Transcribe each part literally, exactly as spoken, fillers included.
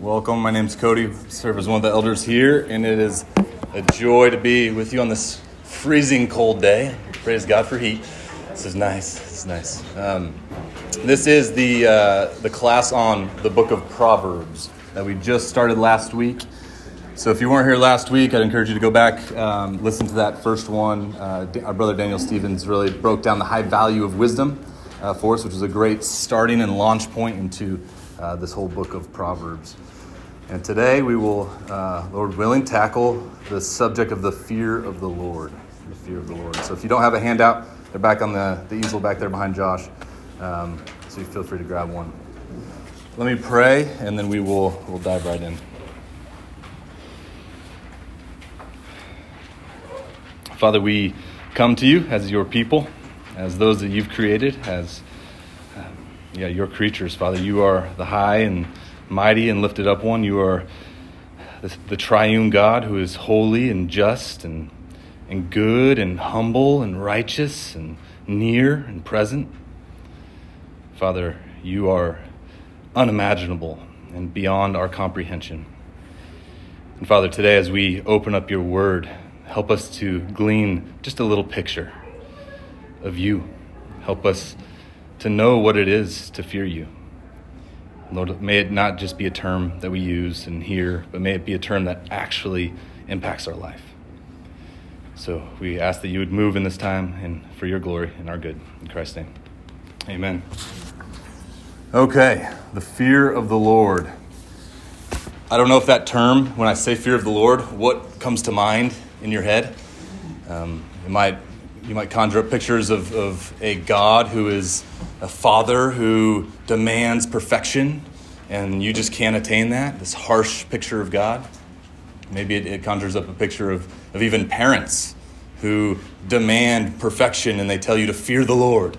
Welcome. My name's Cody. I serve as one of the elders here, and it is a joy to be with you on this freezing cold day. Praise God for heat. This is nice. This is nice. Um, this is the uh, the class on the book of Proverbs that we just started last week. So if you weren't here last week, I'd encourage you to go back, um, listen to that first one. Uh, our brother Daniel Stevens really broke down the high value of wisdom uh, for us, which was a great starting and launch point into uh, this whole book of Proverbs. And today we will, uh, Lord willing, tackle the subject of the fear of the Lord. The fear of the Lord. So if you don't have a handout, they're back on the, the easel back there behind Josh. Um, so you feel free to grab one. Let me pray, and then we will we'll dive right in. Father, we come to you as your people, as those that you've created, as um, yeah, your creatures. Father, you are the high and mighty and lifted up one. You are the, the triune God who is holy and just and, and good and humble and righteous and near and present. Father, you are unimaginable and beyond our comprehension. And Father, today as we open up your word, help us to glean just a little picture of you. Help us to know what it is to fear you. Lord, may it not just be a term that we use and hear, but may it be a term that actually impacts our life. So we ask that you would move in this time and for your glory and our good. In Christ's name, amen. Okay, the fear of the Lord. I don't know if that term, when I say fear of the Lord, what comes to mind in your head. Um, you might you might conjure up pictures of, of a God who is a father who demands perfection, and you just can't attain that, this harsh picture of God. Maybe it, it conjures up a picture of, of even parents who demand perfection, and they tell you to fear the Lord.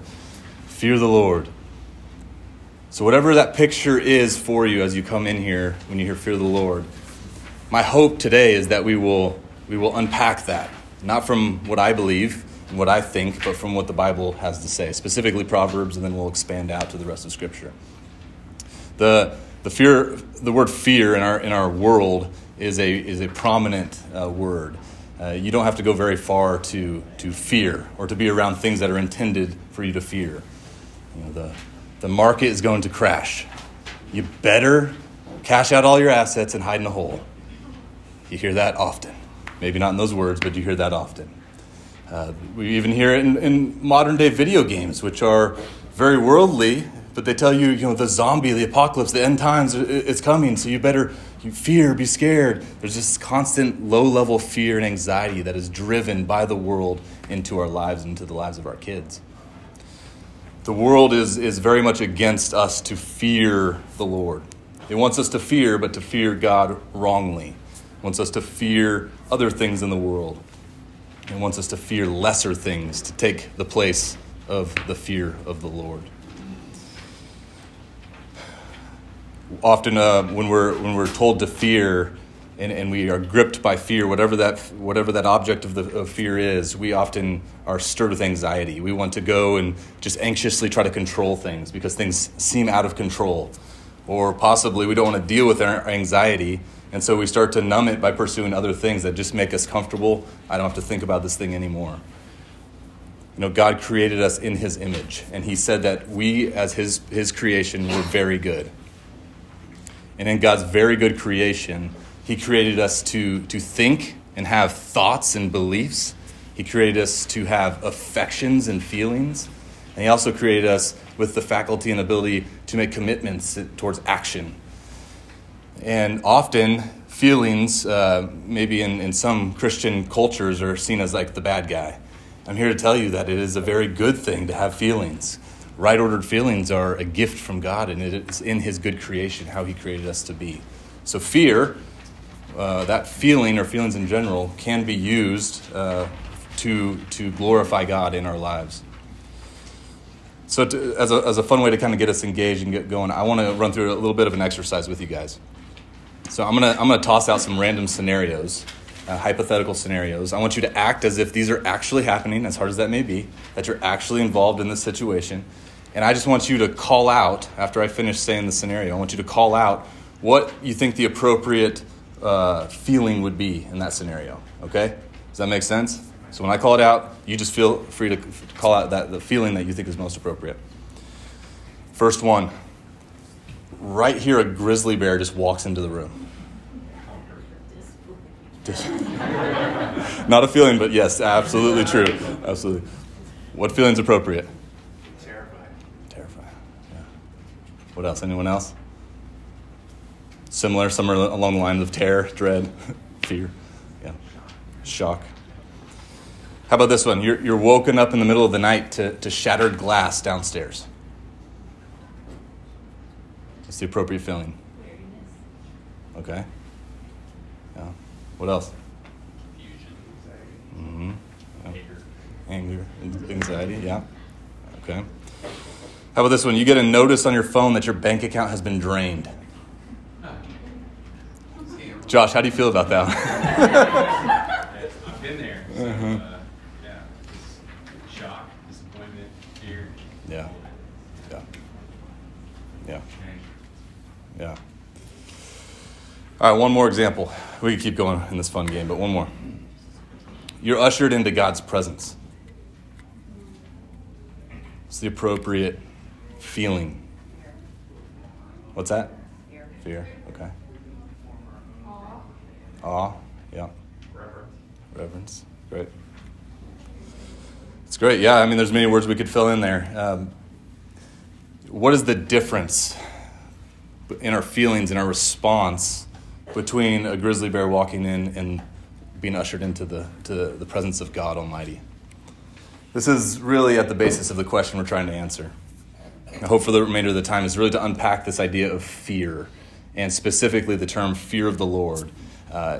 Fear the Lord. So whatever that picture is for you as you come in here, when you hear fear the Lord, my hope today is that we will We will unpack that, not from what I believe and what I think, but from what the Bible has to say, specifically Proverbs, and then we'll expand out to the rest of Scripture. The the fear, the word fear in our in our world is a is a prominent uh, word. Uh, you don't have to go very far to to fear or to be around things that are intended for you to fear. You know, the the market is going to crash. You better cash out all your assets and hide in a hole. You hear that often. Maybe not in those words, but you hear that often. Uh, we even hear it in, in modern-day video games, which are very worldly, but they tell you, you know, the zombie, the apocalypse, the end times, it's coming, so you better you fear, be scared. There's this constant low-level fear and anxiety that is driven by the world into our lives, into the lives of our kids. The world is is very much against us to fear the Lord. It wants us to fear, but to fear God wrongly. Wants us to fear other things in the world, and wants us to fear lesser things to take the place of the fear of the Lord. Often, uh, when we're when we're told to fear, and, and we are gripped by fear, whatever that whatever that object of the of fear is, we often are stirred with anxiety. We want to go and just anxiously try to control things because things seem out of control, or possibly we don't want to deal with our anxiety. And so we start to numb it by pursuing other things that just make us comfortable. I don't have to think about this thing anymore. You know, God created us in his image, and he said that we, as his his creation, were very good. And in God's very good creation, he created us to, to think and have thoughts and beliefs. He created us to have affections and feelings. And he also created us with the faculty and ability to make commitments towards action. And often feelings, uh, maybe in, in some Christian cultures, are seen as like the bad guy. I'm here to tell you that it is a very good thing to have feelings. Right-ordered feelings are a gift from God, and it is in his good creation, how he created us to be. So fear, uh, that feeling or feelings in general, can be used uh, to to glorify God in our lives. So to, as, a, as a fun way to kind of get us engaged and get going, I want to run through a little bit of an exercise with you guys. So I'm going to I'm gonna toss out some random scenarios, uh, hypothetical scenarios. I want you to act as if these are actually happening, as hard as that may be, that you're actually involved in this situation. And I just want you to call out, after I finish saying the scenario, I want you to call out what you think the appropriate uh, feeling would be in that scenario. Okay? Does that make sense? So when I call it out, you just feel free to call out that the feeling that you think is most appropriate. First one. Right here, a grizzly bear just walks into the room. Not a feeling, but yes, absolutely true. Absolutely. What feeling's appropriate? Terrified. Terrified. Yeah. What else? Anyone else? Similar, somewhere along the lines of terror, dread, fear. Yeah. Shock. How about this one? You're you're woken up in the middle of the night to, to shattered glass downstairs. What's the appropriate feeling? Weariness. Okay. Yeah. What else? Confusion, anxiety. Mm-hmm. Yeah. Anger. Anger, anxiety, yeah. Okay. How about this one? You get a notice on your phone that your bank account has been drained. Josh, how do you feel about that? I've been there. So, uh, yeah. Shock, disappointment, fear. Yeah. Yeah. Yeah. Yeah. All right, one more example. We could keep going in this fun game, but one more. You're ushered into God's presence. What's the appropriate feeling? What's that? Fear. Fear. Okay. Awe. Awe. Yeah. Reverence. Reverence. Great. It's great. Yeah. I mean, there's many words we could fill in there. Um, what is the difference in our feelings, in our response, between a grizzly bear walking in and being ushered into the to the presence of God Almighty? This is really at the basis of the question we're trying to answer. I hope for the remainder of the time is really to unpack this idea of fear, and specifically the term fear of the Lord, uh,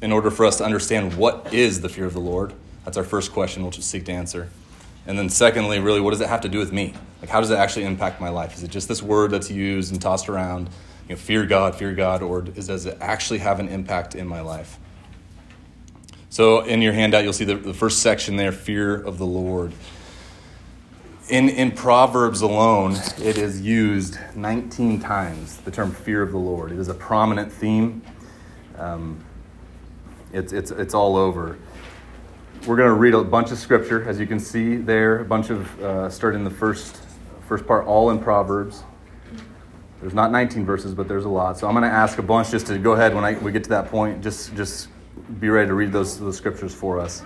in order for us to understand what is the fear of the Lord. That's our first question, which we'll seek to answer. And then secondly, really, what does it have to do with me? Like, how does it actually impact my life? Is it just this word that's used and tossed around, you know, fear God, fear God, or is, does it actually have an impact in my life? So in your handout, you'll see the, the first section there, fear of the Lord. In in Proverbs alone, it is used nineteen times, the term fear of the Lord. It is a prominent theme. Um, it's it's it's all over. We're going to read a bunch of scripture, as you can see there, a bunch of, uh, starting the first first part, all in Proverbs. There's not nineteen verses, but there's a lot. So I'm going to ask a bunch just to go ahead when I we get to that point. Just just be ready to read those, those scriptures for us.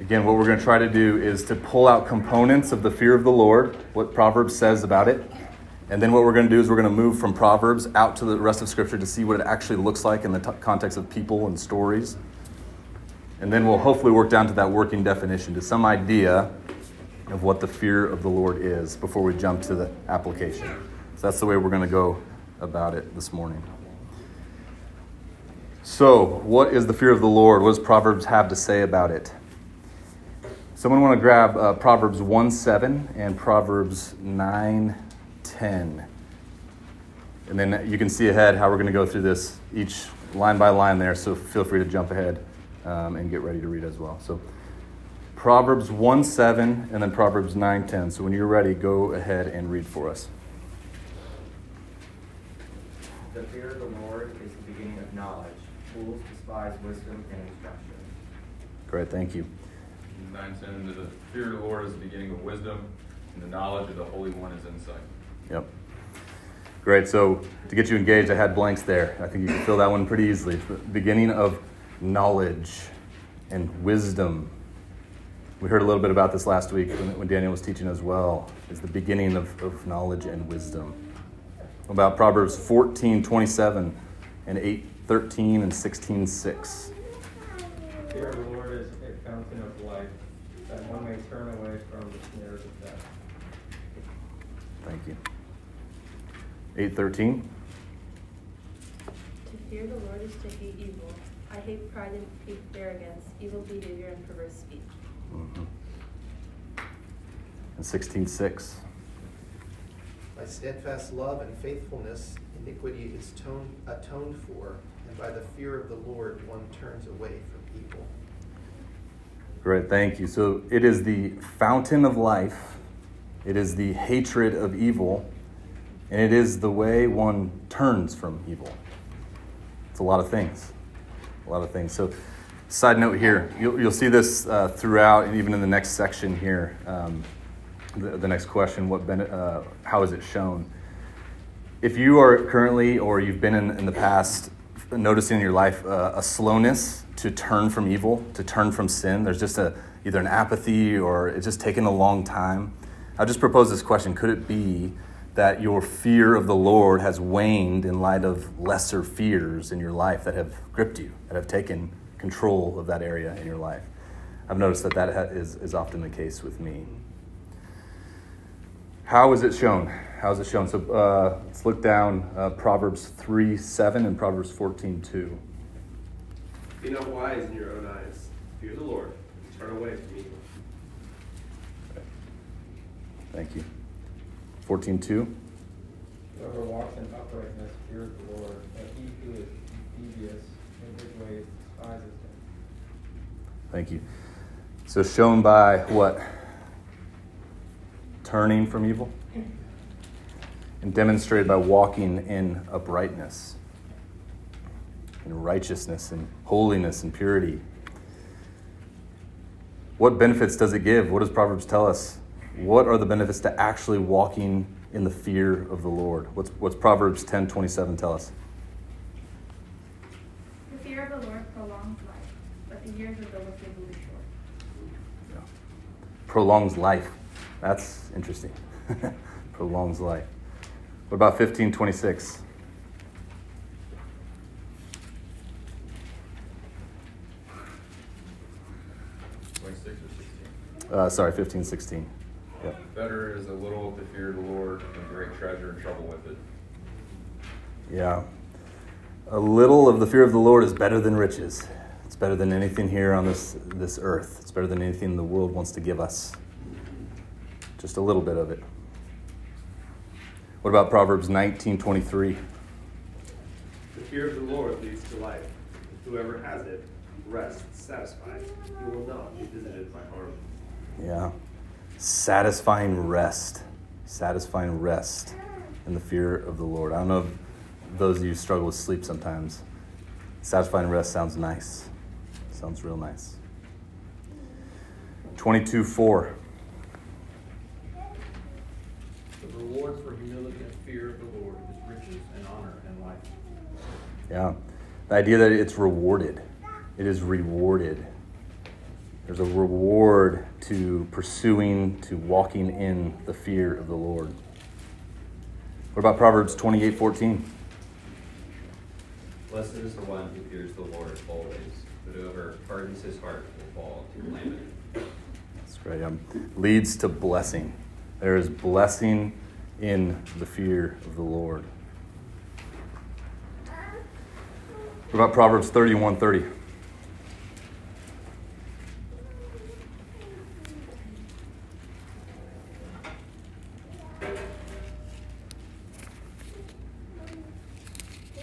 Again, what we're going to try to do is to pull out components of the fear of the Lord, what Proverbs says about it. And then what we're going to do is we're going to move from Proverbs out to the rest of scripture to see what it actually looks like in the t- context of people and stories. And then we'll hopefully work down to that working definition, to some idea of what the fear of the Lord is before we jump to the application. So that's the way we're going to go about it this morning. So what is the fear of the Lord? What does Proverbs have to say about it? Someone want to grab uh, Proverbs one seven and Proverbs nine ten. And then you can see ahead how we're going to go through this, each line by line there, so feel free to jump ahead. Um, and get ready to read as well. So Proverbs one seven and then Proverbs nine ten. So when you're ready, go ahead and read for us. The fear of the Lord is the beginning of knowledge. Fools despise wisdom and instruction. Great, thank you. nine ten, the fear of the Lord is the beginning of wisdom, and the knowledge of the Holy One is insight. Yep. Great, so to get you engaged, I had blanks there. I think you can fill that one pretty easily. It's the beginning of knowledge and wisdom. We heard a little bit about this last week when, when Daniel was teaching as well. It's the beginning of, of knowledge and wisdom. About Proverbs fourteen twenty-seven and eight thirteen and sixteen six. The fear of the Lord is a fountain of life, that one may turn away from the snares of death. Thank you. eight thirteen. To fear the Lord is to hate evil. I hate pride and arrogance, evil behavior, and perverse speech. Mm-hmm. And sixteen six. By steadfast love and faithfulness, iniquity is toned, atoned for, and by the fear of the Lord one turns away from evil. Great, thank you. So it is the fountain of life. It is the hatred of evil. And it is the way one turns from evil. It's a lot of things. A lot of things. So, side note here, you'll, you'll see this uh, throughout, and even in the next section here, um, the, the next question, what ben- uh, how is it shown? If you are currently, or you've been in, in the past, noticing in your life uh, a slowness to turn from evil, to turn from sin, there's just a either an apathy or it's just taking a long time, I'll just propose this question. Could it be that your fear of the Lord has waned in light of lesser fears in your life that have gripped you, that have taken control of that area in your life? I've noticed that that is, is often the case with me. How is it shown? How is it shown? So uh, let's look down uh, Proverbs three seven and Proverbs fourteen two. Be not wise in your own eyes. Fear the Lord and turn away from evil. Okay. Thank you. fourteen two. Whoever walks in uprightness fears the Lord, but he who is devious in his ways despises him. Thank you. So shown by what? Turning from evil? And demonstrated by walking in uprightness, in righteousness, and holiness, and purity. What benefits does it give? What does Proverbs tell us? What are the benefits to actually walking in the fear of the Lord? What's what's Proverbs ten twenty seven tell us? The fear of the Lord prolongs life, but the years of the wicked will be short. Yeah. Prolongs life. That's interesting. Prolongs life. What about fifteen twenty six? Twenty six or sixteen? Uh, sorry, fifteen sixteen. Yep. Better is a little with the fear of the Lord than great treasure and trouble with it. Yeah. A little of the fear of the Lord is better than riches. It's better than anything here on this, this earth. It's better than anything the world wants to give us. Just a little bit of it. What about Proverbs nineteen twenty three? The fear of the Lord leads to life. Whoever has it rests satisfied. He will not be visited by harm. Yeah. Satisfying rest, satisfying rest in the fear of the Lord. I don't know if those of you struggle with sleep sometimes. Satisfying rest sounds nice. Sounds real nice. twenty-two four. The reward for humility and fear of the Lord is riches and honor and life. Yeah. The idea that it's rewarded. It is rewarded. There's a reward to pursuing, to walking in the fear of the Lord. What about Proverbs twenty-eight, fourteen? Blessed is the one who fears the Lord always, but whoever hardens his heart will fall to calamity. That's great. Um, leads to blessing. There is blessing in the fear of the Lord. What about Proverbs thirty-one, thirty?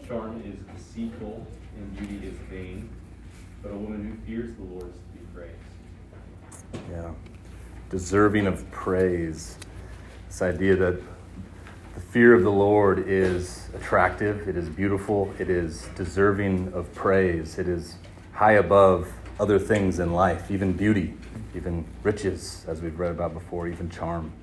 Charm is deceitful and beauty is vain, but a woman who fears the Lord is to be praised. Yeah. Deserving of praise. This idea that the fear of the Lord is attractive, it is beautiful, it is deserving of praise, it is high above other things in life, even beauty, even riches, as we've read about before, even charm.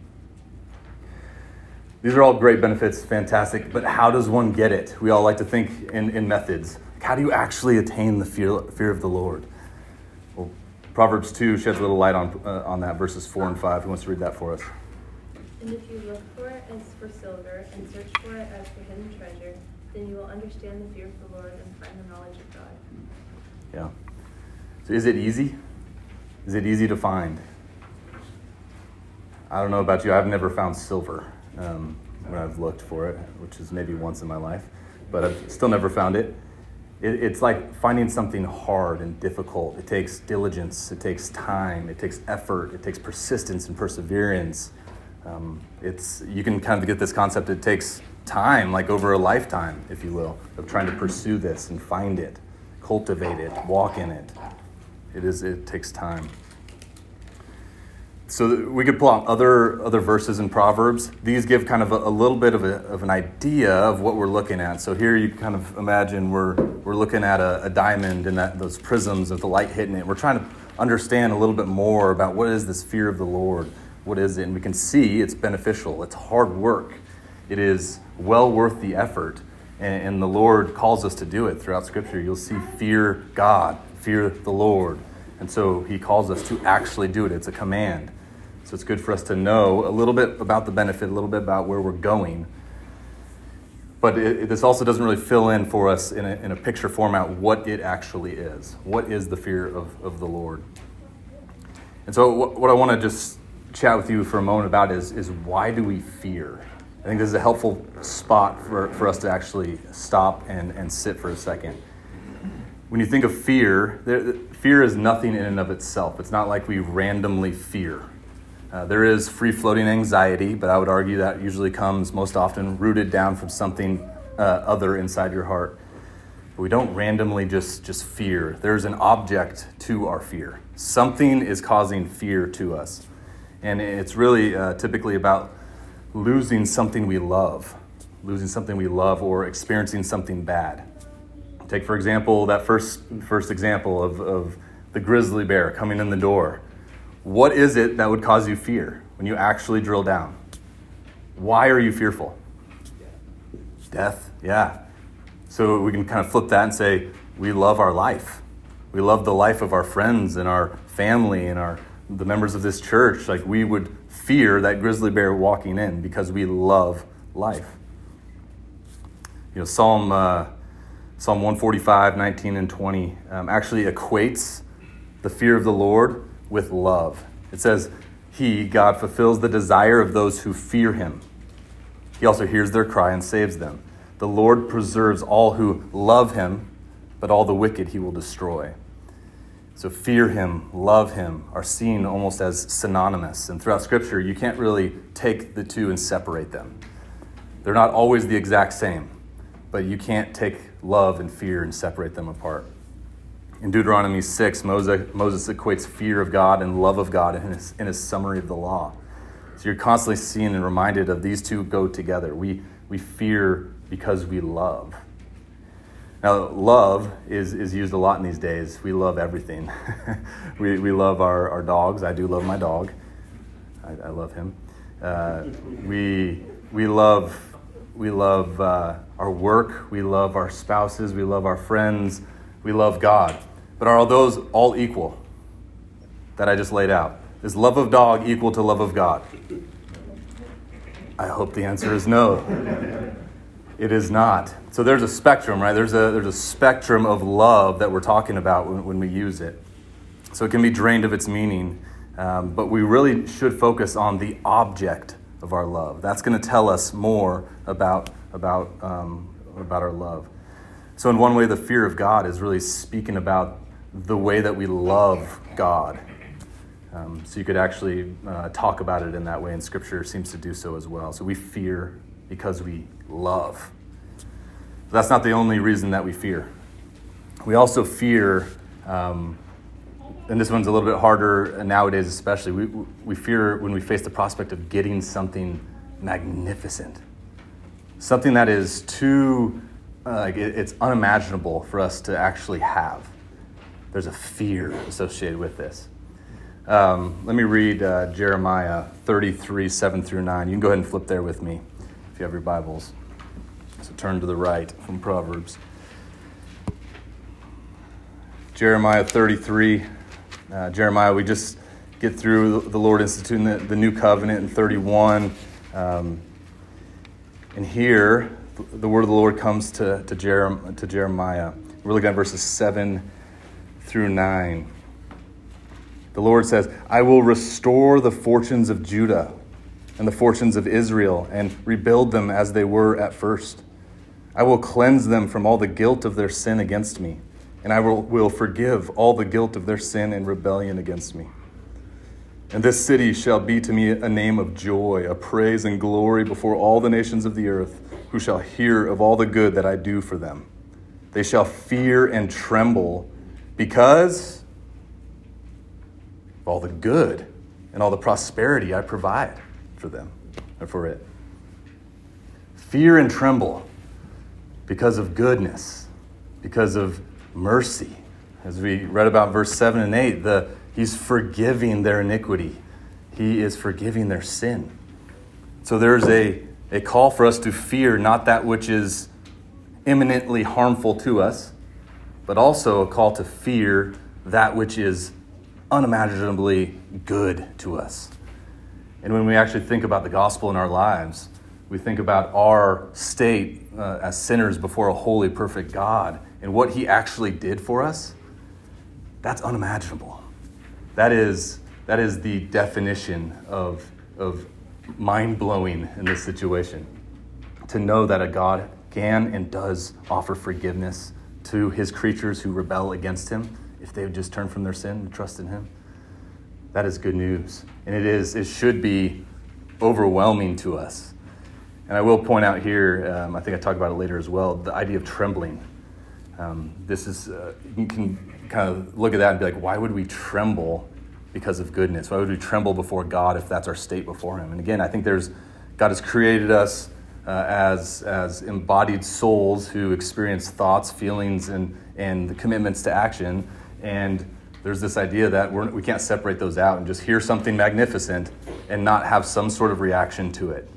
These are all great benefits, fantastic, but how does one get it? We all like to think in, in methods. How do you actually attain the fear, fear of the Lord? Well, Proverbs two sheds a little light on uh, on that, verses four and five. Who wants to read that for us? And if you look for it as for silver and search for it as for hidden treasure, then you will understand the fear of the Lord and find the knowledge of God. Yeah. So is it easy? Is it easy to find? I don't know about you. I've never found silver. Um, when I've looked for it, which is maybe once in my life, but I've still never found it. it. It's like finding something hard and difficult. It takes diligence, it takes time, it takes effort, it takes persistence and perseverance. Um, it's you can kind of get this concept, it takes time, like over a lifetime, if you will, of trying to pursue this and find it, cultivate it, walk in it. It is. It takes time. So we could pull out other other verses in Proverbs. These give kind of a, a little bit of, a, of an idea of what we're looking at. So here you kind of imagine we're we're looking at a, a diamond and that those prisms of the light hitting it. We're trying to understand a little bit more about what is this fear of the Lord. What is it? And we can see it's beneficial. It's hard work. It is well worth the effort. And, and the Lord calls us to do it throughout Scripture. You'll see fear God, fear the Lord. And so he calls us to actually do it. It's a command. So it's good for us to know a little bit about the benefit, a little bit about where we're going. But it, it, this also doesn't really fill in for us in a, in a picture format what it actually is. What is the fear of, of the Lord? And so what, what I want to just chat with you for a moment about is, is why do we fear? I think this is a helpful spot for, for us to actually stop and, and sit for a second. When you think of fear, there, fear is nothing in and of itself. It's not like we randomly fear. Uh, there is free-floating anxiety, but I would argue that usually comes most often rooted down from something uh, other inside your heart. But we don't randomly just, just fear. There's an object to our fear. Something is causing fear to us. And it's really uh, typically about losing something we love, losing something we love or experiencing something bad. Take, for example, that first first example of, of the grizzly bear coming in the door. What is it that would cause you fear when you actually drill down? Why are you fearful? Death. Death, yeah. So we can kind of flip that and say, we love our life. We love the life of our friends and our family and our the members of this church. Like we would fear that grizzly bear walking in because we love life. You know, Psalm uh, Psalm one forty-five, nineteen and twenty um, actually equates the fear of the Lord with love. It says, he, God, fulfills the desire of those who fear him. He also hears their cry and saves them. The Lord preserves all who love him, but all the wicked he will destroy. So fear him, love him are seen almost as synonymous. And throughout Scripture, you can't really take the two and separate them. They're not always the exact same, but you can't take love and fear and separate them apart. In Deuteronomy six, Moses, Moses equates fear of God and love of God in his, in his summary of the law. So you're constantly seeing and reminded of these two go together. We we fear because we love. Now, love is, is used a lot in these days. We love everything. we we love our, our dogs. I do love my dog. I, I love him. Uh, we we love we love uh, our work. We love our spouses. We love our friends. We love God. But are those all equal that I just laid out? Is love of dog equal to love of God? I hope the answer is no. It is not. So there's a spectrum, right? There's a there's a spectrum of love that we're talking about when, when we use it. So it can be drained of its meaning. Um, but we really should focus on the object of our love. That's going to tell us more about, about, um, about our love. So in one way, the fear of God is really speaking about the way that we love God. Um, so you could actually uh, talk about it in that way, and Scripture seems to do so as well. So we fear because we love. But that's not the only reason that we fear. We also fear, um, and this one's a little bit harder nowadays especially, we, we fear when we face the prospect of getting something magnificent, something that is too... Uh, it, it's unimaginable for us to actually have. There's a fear associated with this. Um, let me read uh, Jeremiah thirty-three, seven through nine. You can go ahead and flip there with me if you have your Bibles. So turn to the right from Proverbs. Jeremiah thirty-three. Uh, Jeremiah, we just get through the Lord instituting the, the new covenant in thirty-one. Um, and here... The word of the Lord comes to, to, Jerem, to Jeremiah. We're looking at verses seven through nine. The Lord says, I will restore the fortunes of Judah and the fortunes of Israel and rebuild them as they were at first. I will cleanse them from all the guilt of their sin against me, and I will, will forgive all the guilt of their sin and rebellion against me. And this city shall be to me a name of joy, a praise and glory before all the nations of the earth, who shall hear of all the good that I do for them. They shall fear and tremble because of all the good and all the prosperity I provide for them or for it. Fear and tremble because of goodness, because of mercy. As we read about verse seven and eight, the he's forgiving their iniquity. He is forgiving their sin. So there's a, a call for us to fear not that which is imminently harmful to us, but also a call to fear that which is unimaginably good to us. And when we actually think about the gospel in our lives, we think about our state uh, as sinners before a holy, perfect God and what he actually did for us. That's unimaginable. That is that is the definition of, of mind-blowing in this situation. To know that a God can and does offer forgiveness to his creatures who rebel against him if they would just turn from their sin and trust in him. That is good news. And it is it should be overwhelming to us. And I will point out here, um, I think I talk about it later as well, the idea of trembling. Um, this is, uh, you can kind of look at that and be like, why would we tremble because of goodness? Why would we tremble before God if that's our state before him? And again, I think there's, God has created us uh, as as embodied souls who experience thoughts, feelings, and, and the commitments to action. And there's this idea that we're, we can't separate those out and just hear something magnificent and not have some sort of reaction to it.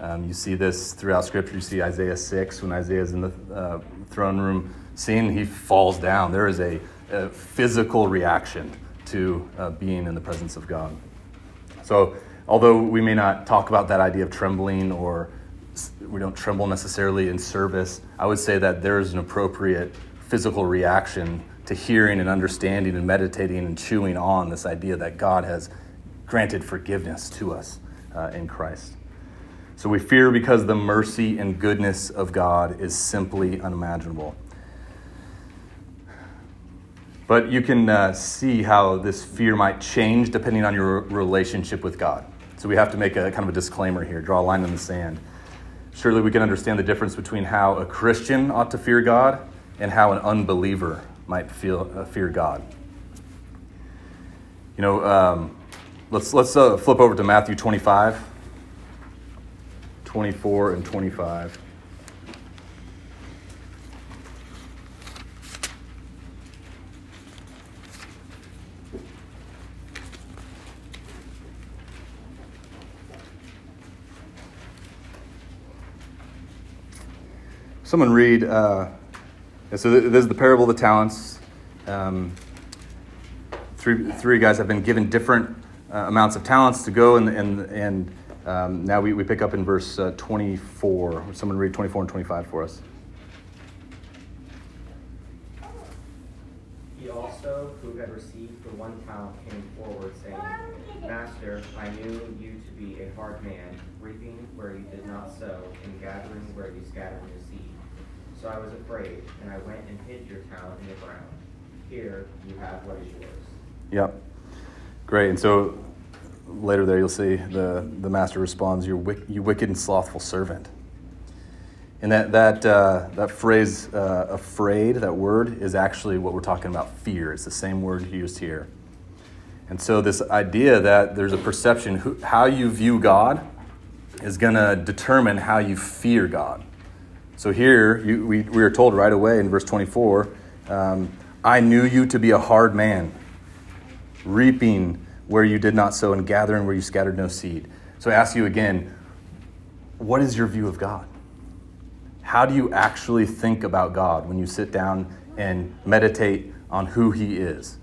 Um, you see this throughout Scripture. You see Isaiah six, when Isaiah's in the uh, throne room scene, he falls down. There is a, a physical reaction to uh, being in the presence of God. So although we may not talk about that idea of trembling, or we don't tremble necessarily in service, I would say that there is an appropriate physical reaction to hearing and understanding and meditating and chewing on this idea that God has granted forgiveness to us uh, in Christ. So we fear because the mercy and goodness of God is simply unimaginable. But you can uh, see how this fear might change depending on your relationship with God. So we have to make a kind of a disclaimer here, draw a line in the sand. Surely we can understand the difference between how a Christian ought to fear God and how an unbeliever might feel, uh, fear God. You know, um, let's, let's uh, flip over to Matthew twenty-five. twenty-four and twenty-five. Someone read, uh, so this is the parable of the talents. Um, three, three guys have been given different uh, amounts of talents to go and, and, and Um, now we, we pick up in verse uh, twenty-four. Someone read twenty-four and twenty-five for us. He also, who had received the one talent, came forward, saying, Master, I knew you to be a hard man, reaping where you did not sow, and gathering where you scattered your seed. So I was afraid, and I went and hid your talent in the ground. Here you have what is yours. Yep. Great. And so later there you'll see the, the master responds, you wick, you wicked and slothful servant. And that that uh, that phrase, uh, afraid, that word, is actually what we're talking about, fear. It's the same word used here. And so this idea that there's a perception, who, how you view God is going to determine how you fear God. So here you, we, we are told right away in verse twenty-four, um, I knew you to be a hard man, reaping where you did not sow, and gathering where you scattered no seed. So I ask you again, what is your view of God? How do you actually think about God when you sit down and meditate on who he is?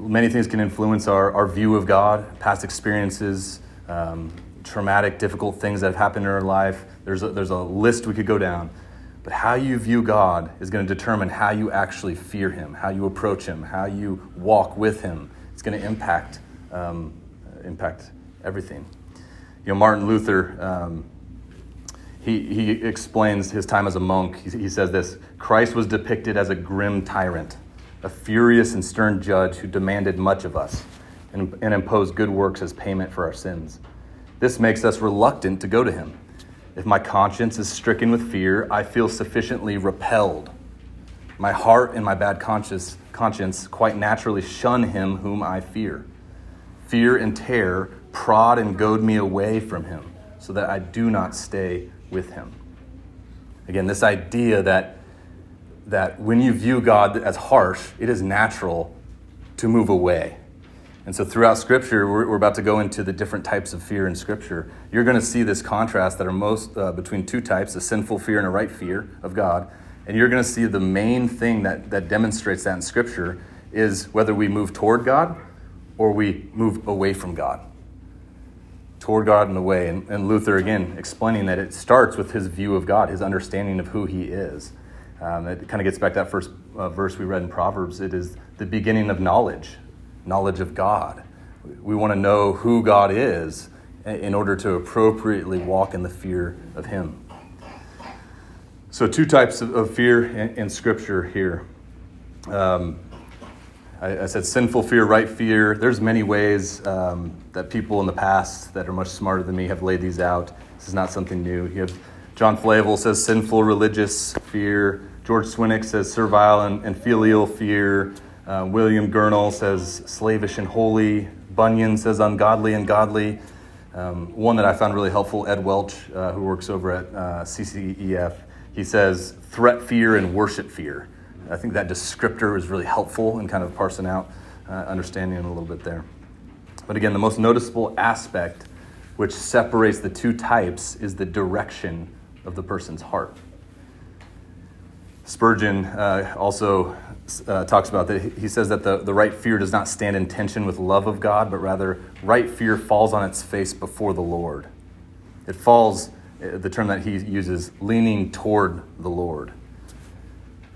Many things can influence our, our view of God, past experiences, um, traumatic, difficult things that have happened in our life. There's a, there's a list we could go down. But how you view God is going to determine how you actually fear him, how you approach him, how you walk with him. It's going to impact um, impact everything. You know, Martin Luther, um, he, he explains his time as a monk. He, he says this, Christ was depicted as a grim tyrant, a furious and stern judge who demanded much of us and, and imposed good works as payment for our sins. This makes us reluctant to go to him. If my conscience is stricken with fear, I feel sufficiently repelled. My heart and my bad conscience, conscience quite naturally shun him whom I fear. Fear and terror prod and goad me away from him so that I do not stay with him. Again, this idea that, that when you view God as harsh, it is natural to move away. And so throughout Scripture, we're, we're about to go into the different types of fear in Scripture. You're going to see this contrast that are most uh, between two types, a sinful fear and a right fear of God. And you're going to see the main thing that, that demonstrates that in Scripture is whether we move toward God or we move away from God. Toward God and away. And, and Luther, again, explaining that it starts with his view of God, his understanding of who he is. Um, it kind of gets back to that first uh, verse we read in Proverbs. It is the beginning of knowledge, knowledge of God. We want to know who God is in order to appropriately walk in the fear of him. So two types of, of fear in, in Scripture here. Um, I, I said sinful fear, right fear. There's many ways um, that people in the past that are much smarter than me have laid these out. This is not something new. You have John Flavel says sinful religious fear. George Swinnick says servile and, and filial fear. Uh, William Gurnall says slavish and holy. Bunyan says ungodly and godly. Um, one that I found really helpful, Ed Welch, uh, who works over at uh, C C E F. He says threat fear and worship fear. I think that descriptor is really helpful in kind of parsing out uh, understanding a little bit there. But again, the most noticeable aspect which separates the two types is the direction of the person's heart. Spurgeon uh, also uh, talks about that. He says that the, the right fear does not stand in tension with love of God, but rather right fear falls on its face before the Lord. It falls... The term that he uses, leaning toward the Lord.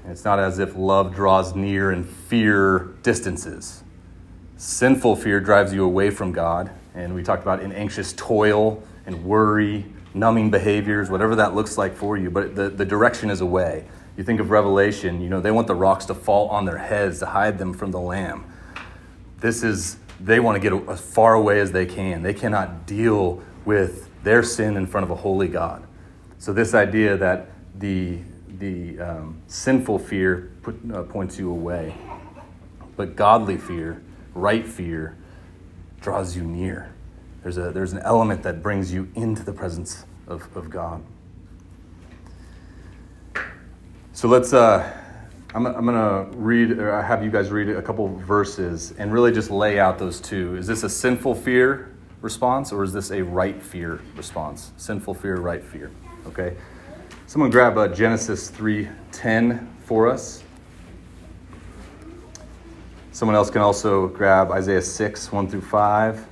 And it's not as if love draws near and fear distances. Sinful fear drives you away from God. And we talked about an anxious toil and worry, numbing behaviors, whatever that looks like for you. But the, the direction is away. You think of Revelation, you know, they want the rocks to fall on their heads to hide them from the Lamb. This is, they want to get as far away as they can. They cannot deal with their sin in front of a holy God. So this idea that the the um, sinful fear put, uh, points you away, but godly fear, right fear, draws you near. There's a there's an element that brings you into the presence of, of God. So let's. Uh, I'm I'm gonna read or have you guys read a couple verses and really just lay out those two. Is this a sinful fear response, or is this a right fear response? Sinful fear, right fear. Okay, someone grab uh, Genesis three ten for us. Someone else can also grab Isaiah six one through five.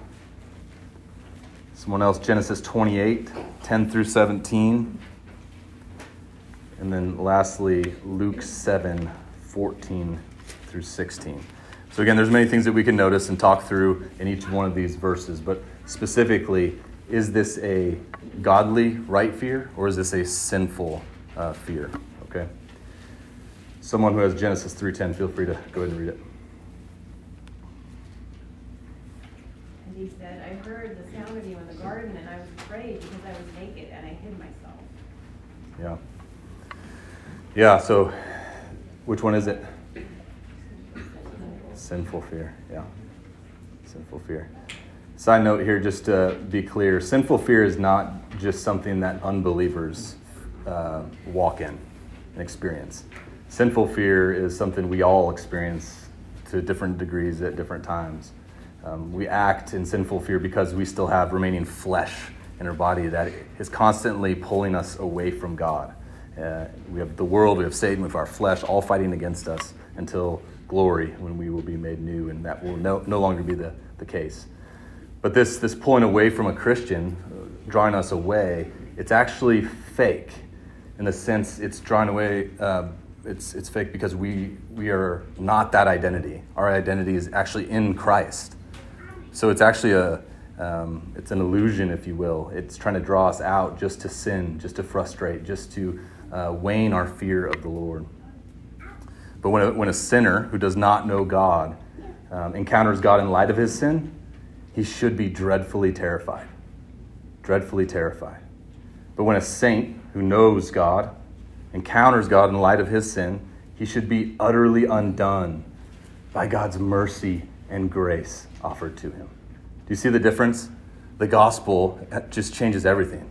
Someone else Genesis twenty-eight ten through seventeen, and then lastly Luke seven fourteen through sixteen. So again, there's many things that we can notice and talk through in each one of these verses, but specifically, is this a godly right fear or is this a sinful uh, fear? Okay. Someone who has Genesis three ten, feel free to go ahead and read it. And he said, I heard the sound of you in the garden and I was afraid because I was naked and I hid myself. Yeah. Yeah, so which one is it? Sinful fear, yeah. Sinful fear. Side note here, just to be clear, sinful fear is not just something that unbelievers uh, walk in and experience. Sinful fear is something we all experience to different degrees at different times. Um, we act in sinful fear because we still have remaining flesh in our body that is constantly pulling us away from God. Uh, we have the world, we have Satan, we have our flesh, all fighting against us until glory, when we will be made new, and that will no, no longer be the, the case. But this this pulling away from a Christian, uh, drawing us away, it's actually fake, in the sense it's drawing away. Uh, it's it's fake because we we are not that identity. Our identity is actually in Christ. So it's actually a um, it's an illusion, if you will. It's trying to draw us out just to sin, just to frustrate, just to uh, wane our fear of the Lord. But when a, when a sinner who does not know God um, encounters God in light of his sin, he should be dreadfully terrified. Dreadfully terrified. But when a saint who knows God encounters God in light of his sin, He should be utterly undone by God's mercy and grace offered to him. Do you see the difference? The gospel just changes everything.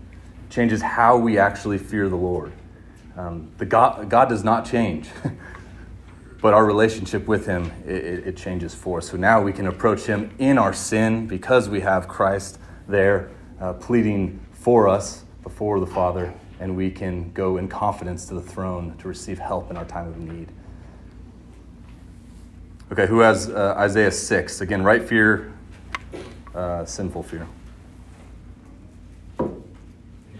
It changes how we actually fear the Lord. Um, the God, God does not change, but our relationship with him, it, it changes for us. So now we can approach him in our sin because we have Christ there uh, pleading for us before the Father, and we can go in confidence to the throne to receive help in our time of need. Okay, who has uh, Isaiah six? Again, right fear, uh, sinful fear. A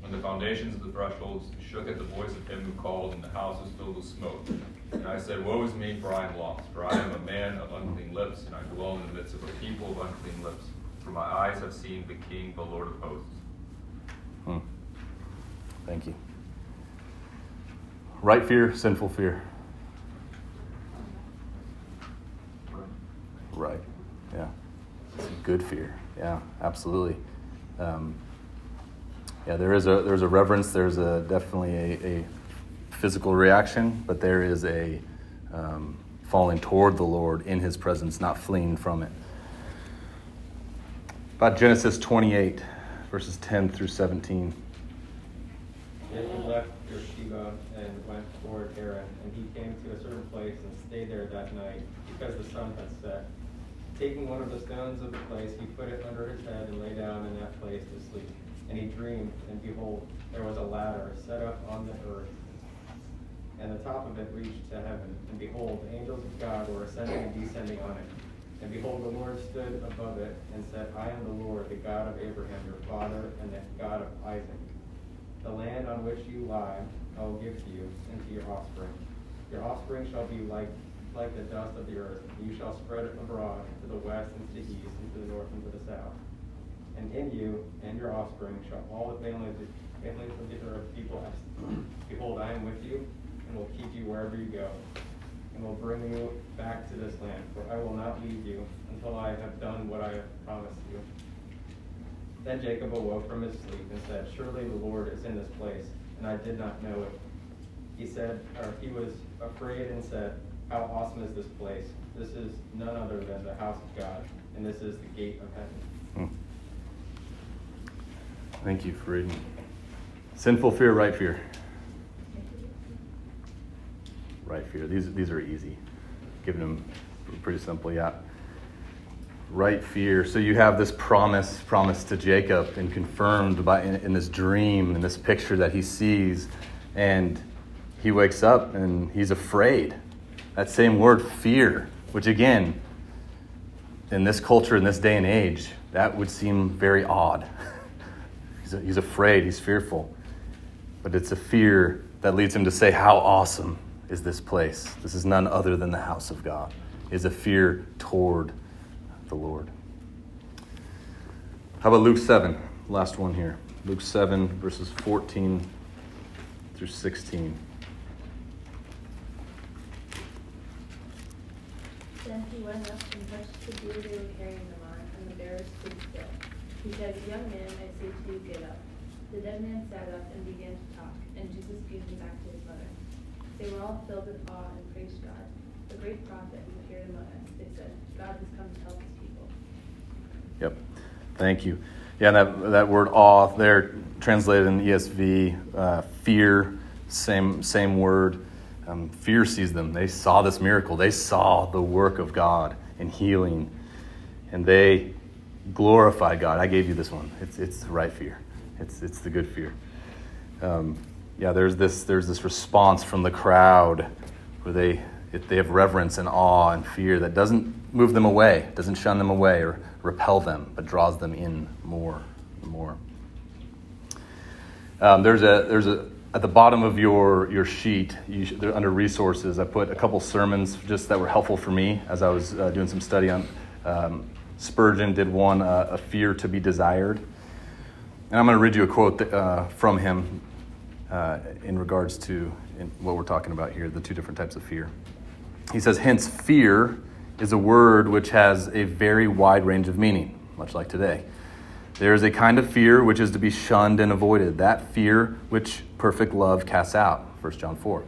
When the foundations of the thresholds shook at the voice of him who called, and the house was filled with smoke. And I said, Woe is me, for I am lost, for I am a man of unclean lips, and I dwell in the midst of a people of unclean lips. For my eyes have seen the King, the Lord of hosts. Hmm. Thank you. Right fear, sinful fear. Right. Yeah. Good fear. Yeah, absolutely. Um, yeah, there is a there's a reverence. There's a definitely a, a physical reaction, but there is a um, falling toward the Lord in his presence, not fleeing from it. About Genesis twenty-eight, verses ten through seventeen. And he left Beersheba and went toward Haran, and he came to a certain place and stayed there that night, because the sun had set. Taking one of the stones of the place, he put it under his head and lay down in that place to sleep. And he dreamed, and behold, there was a ladder set up on the earth, and the top of it reached to heaven. And behold, the angels of God were ascending and descending on it. And behold, the Lord stood above it and said, I am the Lord, the God of Abraham, your father, and the God of Isaac. The land on which you lie, I will give to you and to your offspring. Your offspring shall be like like the dust of the earth. You shall spread it abroad to the west and to the east and to the north and to the south. And in you and your offspring shall all the families of the earth be blessed. Behold, I am with you and will keep you wherever you go, and will bring you back to this land, for I will not leave you until I have done what I have promised you. Then Jacob awoke from his sleep and said, Surely the Lord is in this place, and I did not know it. He said, or he was afraid and said, How awesome is this place? This is none other than the house of God, and this is the gate of heaven. Hmm. Thank you for reading. Sinful fear, right fear. Right fear. These these are easy. Giving them pretty simple, yeah. Right fear. So you have this promise, promise to Jacob, and confirmed by in, in this dream, in this picture that he sees, and he wakes up and he's afraid. That same word, fear, which again, in this culture, in this day and age, that would seem very odd. he's, he's afraid, he's fearful. But it's a fear that leads him to say, how awesome is this place? This is none other than the house of God. It's a fear toward the Lord. How about Luke seven? Last one here. Luke seven, verses fourteen through sixteen. Then he went up and touched the bier they were carrying them on, and the bearers stood still. He said, Young man, I say to you, get up. The dead man sat up and began to talk, and Jesus gave him back to his mother. They were all filled with awe and praised God. The great prophet who appeared among us, they said, God has come to help his people. Yep. Thank you. Yeah, that that word awe there, translated in the E S V, uh, fear, same same word. Um, fear seized them. They saw this miracle. They saw the work of God in healing, and they glorified God. I gave you this one. It's it's the right fear. It's it's the good fear. Um, yeah, there's this there's this response from the crowd where they it, they have reverence and awe and fear that doesn't move them away, doesn't shun them away or repel them, but draws them in more and more. Um, there's a there's a. At the bottom of your your sheet, you should, under resources, I put a couple sermons just that were helpful for me as I was uh, doing some study on um, Spurgeon. Did one uh, a fear to be desired, And I'm going to read you a quote that, uh, from him uh, in regards to in what we're talking about here, the two different types of fear. He says, hence fear is a word which has a very wide range of meaning, much like today. There is a kind of fear which is to be shunned and avoided, that fear which perfect love casts out, First John four,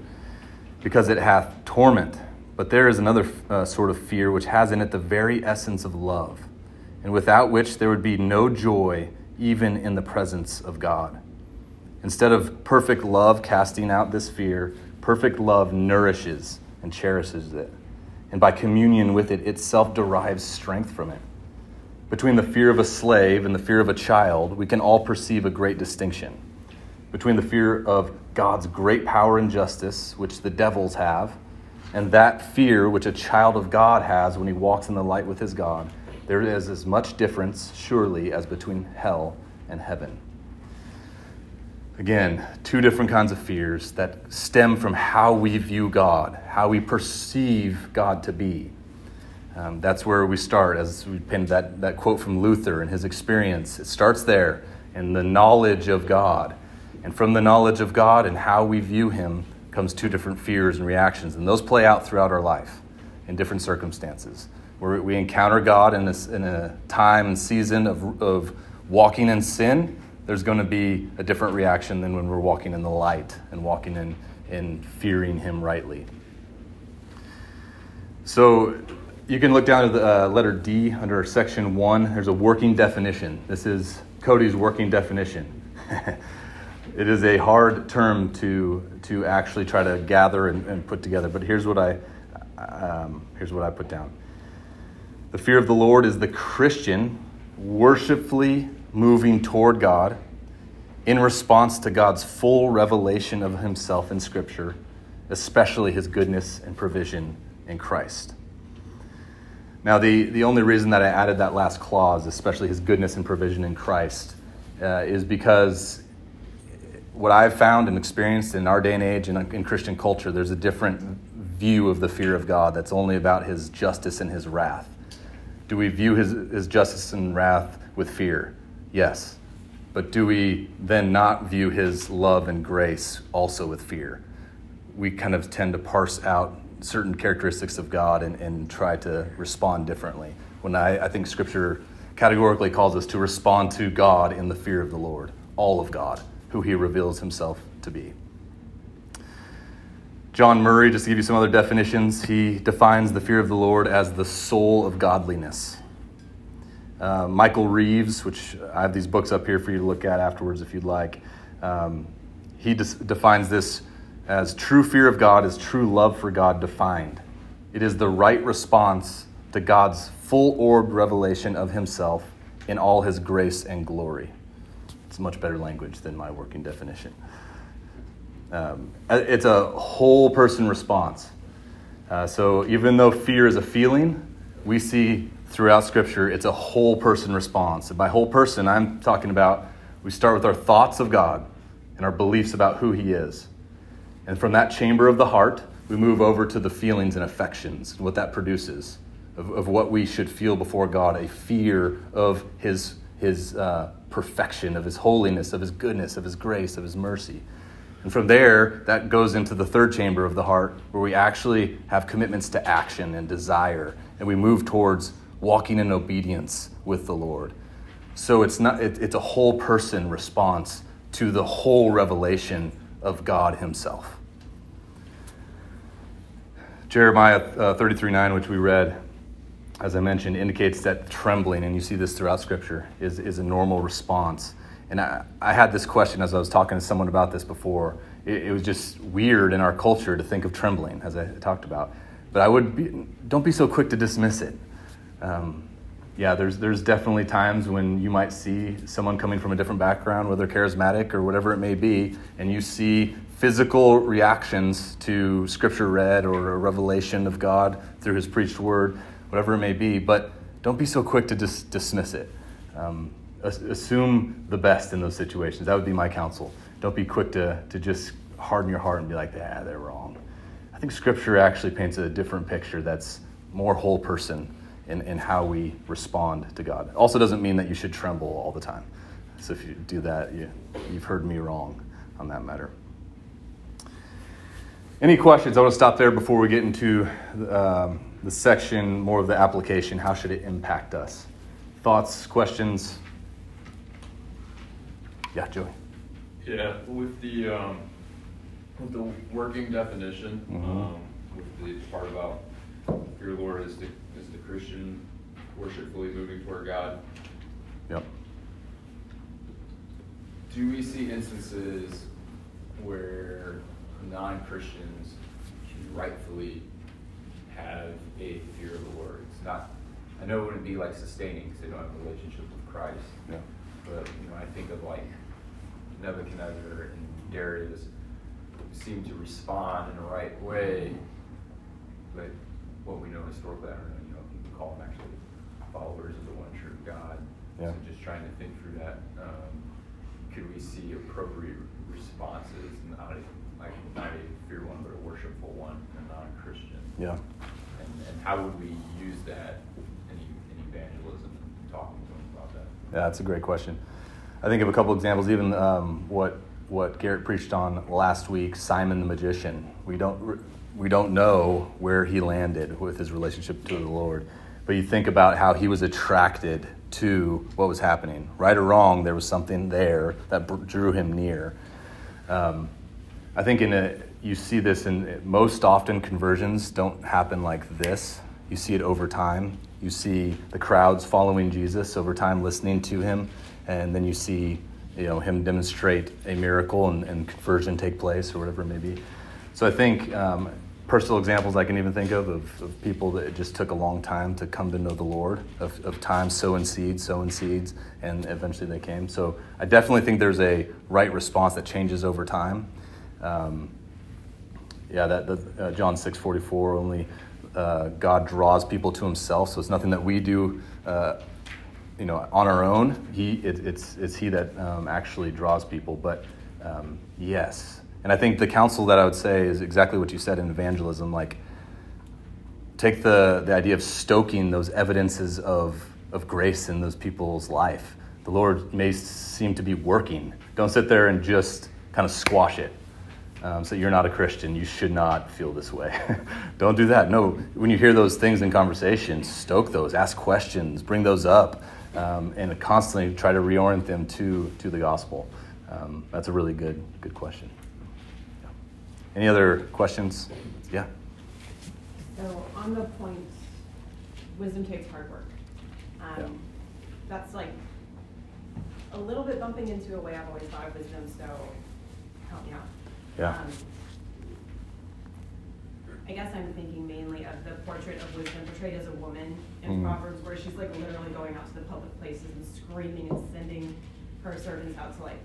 because it hath torment. But there is another uh, sort of fear which has in it the very essence of love, and without which there would be no joy even in the presence of God. Instead of perfect love casting out this fear, perfect love nourishes and cherishes it, and by communion with it, itself derives strength from it. Between the fear of a slave and the fear of a child, we can all perceive a great distinction. Between the fear of God's great power and justice, which the devils have, and that fear which a child of God has when he walks in the light with his God, there is as much difference, surely, as between hell and heaven. Again, two different kinds of fears that stem from how we view God, how we perceive God to be. Um, that's where we start, as we pinned that, that quote from Luther and his experience. It starts there, in the knowledge of God. And from the knowledge of God and how we view him comes two different fears and reactions. And those play out throughout our life in different circumstances, where we encounter God in a, in a time and season of, of walking in sin. There's going to be a different reaction than when we're walking in the light and walking in and fearing him rightly. So you can look down to the uh, letter D under section one. There's a working definition. This is Cody's working definition. It is a hard term to to actually try to gather and, and put together. But here's what I um, here's what I put down. The fear of the Lord is the Christian worshipfully moving toward God in response to God's full revelation of himself in Scripture, especially his goodness and provision in Christ. Now, the, the only reason that I added that last clause, especially his goodness and provision in Christ, uh, is because what I've found and experienced in our day and age and in Christian culture, there's a different view of the fear of God that's only about his justice and his wrath. Do we view his, his justice and wrath with fear? Yes. But do we then not view his love and grace also with fear? We kind of tend to parse out certain characteristics of God and, and try to respond differently. When I, I think Scripture categorically calls us to respond to God in the fear of the Lord, all of God, who he reveals himself to be. John Murray, just to give you some other definitions, he defines the fear of the Lord as the soul of godliness. Uh, Michael Reeves, which I have these books up here for you to look at afterwards if you'd like, um, he de- defines this as true fear of God is true love for God defined. It is the right response to God's full-orbed revelation of himself in all his grace and glory. It's much better language than my working definition. Um, it's a whole person response. Uh, so even though fear is a feeling, we see throughout Scripture, it's a whole person response. And by whole person, I'm talking about we start with our thoughts of God and our beliefs about who he is. And from that chamber of the heart, we move over to the feelings and affections, and what that produces, of, of what we should feel before God, a fear of his, his uh, perfection, of his holiness, of his goodness, of his grace, of his mercy. And from there, that goes into the third chamber of the heart, where we actually have commitments to action and desire, and we move towards walking in obedience with the Lord. So it's not it, it's a whole person response to the whole revelation of God himself. Jeremiah uh, thirty-three nine, which we read, as I mentioned, indicates that trembling, and you see this throughout Scripture, is, is a normal response. And I, I had this question as I was talking to someone about this before. It, it was just weird in our culture to think of trembling, as I talked about. But I would be, don't be so quick to dismiss it. Um, yeah, there's there's definitely times when you might see someone coming from a different background, whether charismatic or whatever it may be, and you see physical reactions to Scripture read or a revelation of God through his preached word, whatever it may be. But don't be so quick to dis- dismiss it. Um, Assume the best in those situations. That would be my counsel. Don't be quick to, to just harden your heart and be like, ah, they're wrong. I think Scripture actually paints a different picture that's more whole person in, in how we respond to God. It also doesn't mean that you should tremble all the time. So if you do that, you, you've heard me wrong on that matter. Any questions? I want to stop there before we get into um, the section, more of the application. How should it impact us? Thoughts, questions? Yeah, Joey. Yeah, with the um, with the working definition, mm-hmm. um, with the part about your Lord is the is the Christian worshipfully moving toward God. Yep. Do we see instances where non-Christians can rightfully have a fear of the Lord? It's not, I know it wouldn't be like sustaining because they don't have a relationship with Christ. Yeah. But you know, I think of like Nebuchadnezzar and Darius seem to respond in the right way, but what we know historically, I don't know, you know, you can call them actually followers of the one true God. Yeah. So just trying to think through that, um, could we see appropriate responses and how to like not a fear one, but a worshipful one, and a non-Christian. Yeah. And, and how would we use that in, in evangelism and talking to them about that? Yeah, that's a great question. I think of a couple examples, even um, what what Garrett preached on last week, Simon the Magician. We don't we don't know where he landed with his relationship to the Lord, but you think about how he was attracted to what was happening. Right or wrong, there was something there that drew him near. Um, I think in a, you see this in most often conversions don't happen like this. You see it over time. You see the crowds following Jesus over time, listening to him, and then you see, you know, him demonstrate a miracle and, and conversion take place or whatever it may be. So I think um, personal examples I can even think of, of of people that it just took a long time to come to know the Lord, of, of time sowing seeds, sowing seeds, and eventually they came. So I definitely think there's a right response that changes over time. Um, yeah, that, that uh, John six forty-four, only uh, God draws people to himself, so it's nothing that we do, uh, you know, on our own. He it, it's it's he that um, actually draws people. But um, yes, and I think the counsel that I would say is exactly what you said in evangelism. Like, take the the idea of stoking those evidences of of grace in those people's life. The Lord may seem to be working. Don't sit there and just kind of squash it. Um, so you're not a Christian. You should not feel this way. Don't do that. No, when you hear those things in conversation, stoke those, ask questions, bring those up, um, and constantly try to reorient them to to the gospel. Um, that's a really good good question. Yeah. Any other questions? Yeah. So on the point, wisdom takes hard work. Um, yeah. That's like a little bit bumping into a way I've always thought of wisdom, so help me out. Yeah. Um, I guess I'm thinking mainly of the portrait of wisdom portrayed as a woman in mm. Proverbs, where she's like literally going out to the public places and screaming and sending her servants out to like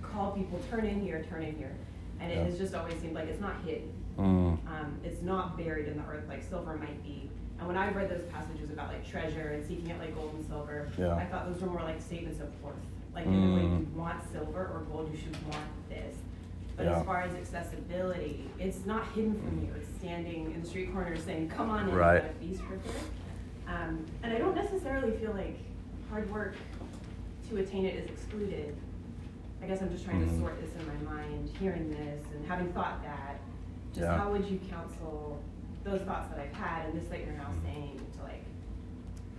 call people, turn in here, turn in here. And it yeah. has just always seemed like it's not hidden. Mm. Um, it's not buried in the earth like silver might be. And when I read those passages about like treasure and seeking it like gold and silver, yeah. I thought those were more like statements of worth. Like mm. in the way you want silver or gold, you should want this. But yeah. as far as accessibility, it's not hidden from you. It's standing in the street corner saying, come on in, right. Have a feast for here. Um, and I don't necessarily feel like hard work to attain it is excluded. I guess I'm just trying mm-hmm. to sort this in my mind, hearing this and having thought that. Just yeah. how would you counsel those thoughts that I've had and this that you're now saying to like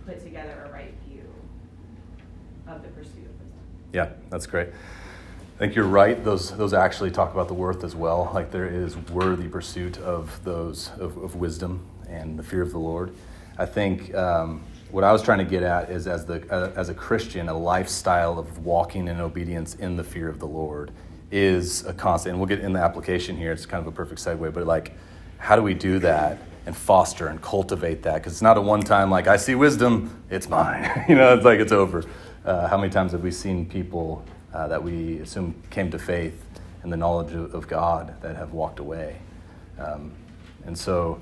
put together a right view of the pursuit of wisdom? Yeah, that's great. I think you're right. Those those actually talk about the worth as well. Like there is worthy pursuit of those of, of wisdom and the fear of the Lord. I think um, what I was trying to get at is as the uh, as a Christian, a lifestyle of walking in obedience in the fear of the Lord is a constant. And we'll get in the application here. It's kind of a perfect segue. But like, how do we do that and foster and cultivate that? Because it's not a one time like I see wisdom, it's mine. You know, it's like it's over. Uh, how many times have we seen people? Uh, that we assume came to faith and the knowledge of, of God that have walked away. Um, and so,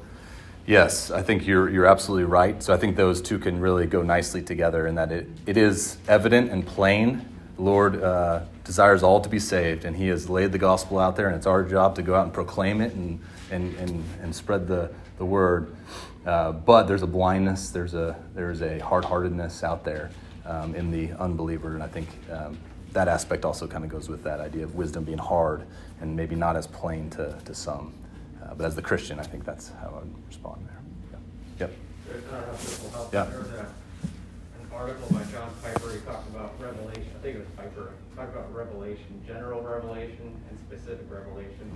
yes, I think you're you're absolutely right. So I think those two can really go nicely together in that it, it is evident and plain. The Lord uh, desires all to be saved, and he has laid the gospel out there, and it's our job to go out and proclaim it and and and, and spread the, the word. Uh, but there's a blindness, there's a, there's a hard-heartedness out there um, in the unbeliever, and I think... Um, that aspect also kind of goes with that idea of wisdom being hard and maybe not as plain to, to some. Uh, but as the Christian, I think that's how I would respond there. Yeah. Yep. There's not enough people help. Yeah. There was a, an article by John Piper. He talked about revelation. I think it was Piper. He talked about revelation, general revelation and specific revelation.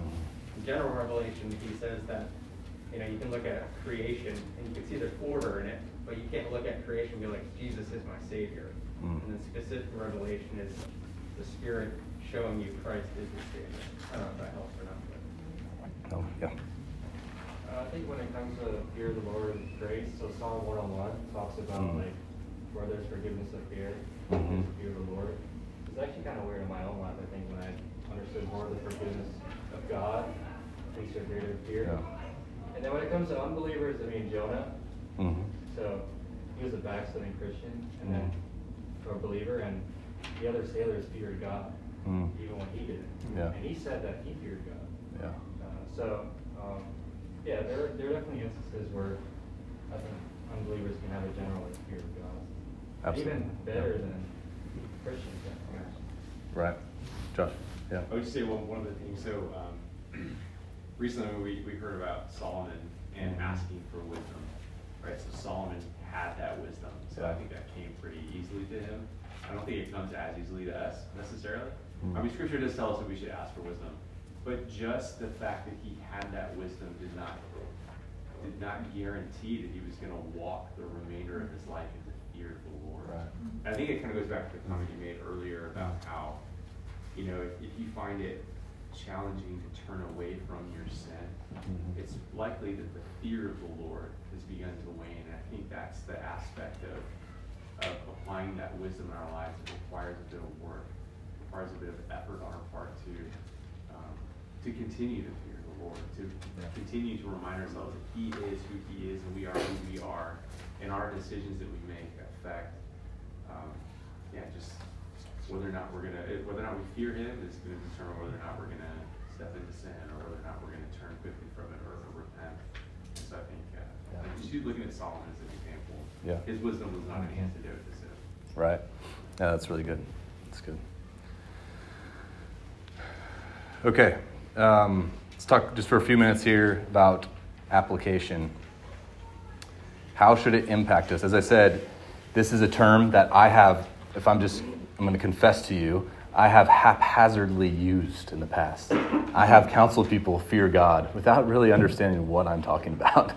In general revelation, he says that, you know, you can look at creation and you can see there's order in it, but you can't look at creation and be like, Jesus is my Savior. Mm. And then specific revelation is the Spirit showing you Christ is the Savior. I don't know if that helps or not. But... Oh, yeah. Uh, I think when it comes to fear of the Lord and grace, so Psalm one oh one talks about mm. like where there's forgiveness of fear, mm-hmm. there's fear of the Lord. It's actually kind of weird in my own life, I think, when I understood more of the forgiveness of God, least a greater fear. Yeah. And then when it comes to unbelievers, I mean, Jonah. Mm-hmm. So he was a backsliding Christian, and then a believer, and the other sailors feared God, mm. even when he didn't. Yeah. And he said that he feared God. Yeah. Uh, so, um, yeah, there, there are definitely instances where I think unbelievers can have a general fear of God. Absolutely. Even better yeah. than Christians. Right. Josh? Yeah. I would just say one, one other thing. So, um, recently we, we heard about Solomon and asking for wisdom, right? So Solomon had that wisdom, so I think that came pretty easily to him. I don't think it comes as easily to us necessarily. Mm-hmm. I mean, Scripture does tell us that we should ask for wisdom, but just the fact that he had that wisdom did not did not guarantee that he was going to walk the remainder of his life in the fear of the Lord. Right. I think it kind of goes back to the comment you made earlier about how, you know, if, if you find it challenging to turn away from your sin, mm-hmm. it's likely that the fear of the Lord has begun to wane. And I think that's the aspect of, of applying that wisdom in our lives. It requires a bit of work, it requires a bit of effort on our part to um, to continue to fear the Lord, to continue to remind ourselves that He is who He is and we are who we are, and our decisions that we make affect, um, yeah, just. Whether or not we're gonna, whether or not we fear Him is going to determine whether or not we're gonna step into sin, or whether or not we're gonna turn quickly from it, or repent. So I think, uh, yeah. I think just looking at Solomon as an example, yeah. his wisdom was not an antidote to sin. Right. Yeah, that's really good. That's good. Okay, um, let's talk just for a few minutes here about application. How should it impact us? As I said, this is a term that I have. If I'm just I'm going to confess to you, I have haphazardly used in the past. I have counseled people fear God without really understanding what I'm talking about.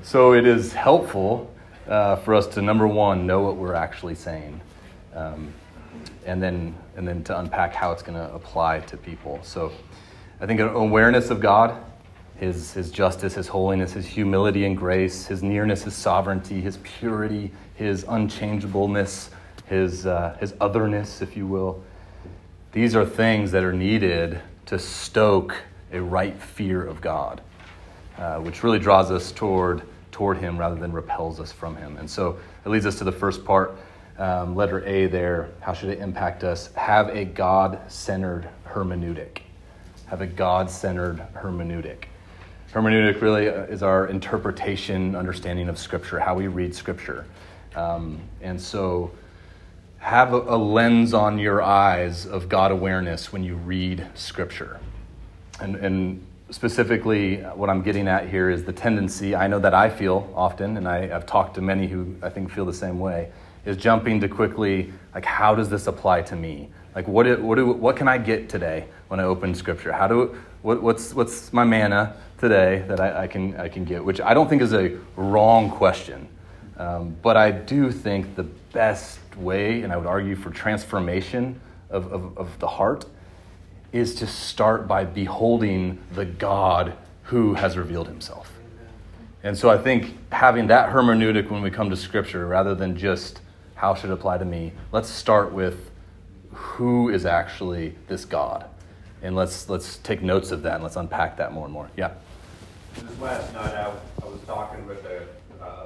So it is helpful uh, for us to, number one, know what we're actually saying, um, and then and then to unpack how it's going to apply to people. So I think an awareness of God, His His justice, His holiness, His humility and grace, His nearness, His sovereignty, His purity, His unchangeableness, His uh, his otherness, if you will. These are things that are needed to stoke a right fear of God, uh, which really draws us toward toward Him rather than repels us from Him. And so it leads us to the first part, um, letter A there. How should it impact us? Have a God-centered hermeneutic. Have a God-centered hermeneutic. Hermeneutic really is our interpretation, understanding of Scripture, how we read Scripture. Um, and so... Have a lens on your eyes of God awareness when you read Scripture. And, and specifically what I'm getting at here is the tendency, I know that I feel often, and I, I've talked to many who I think feel the same way, is jumping to quickly, like, how does this apply to me? Like, what do, what do, what can I get today when I open Scripture? How do what, what's what's my manna today that I, I can I can get? Which I don't think is a wrong question. Um, but I do think the best way, and I would argue for transformation of, of, of the heart, is to start by beholding the God who has revealed Himself. And so I think having that hermeneutic when we come to Scripture, rather than just how should it apply to me, let's start with who is actually this God. And let's let's take notes of that and let's unpack that more and more. Yeah? This last night I, I was talking with a... Uh,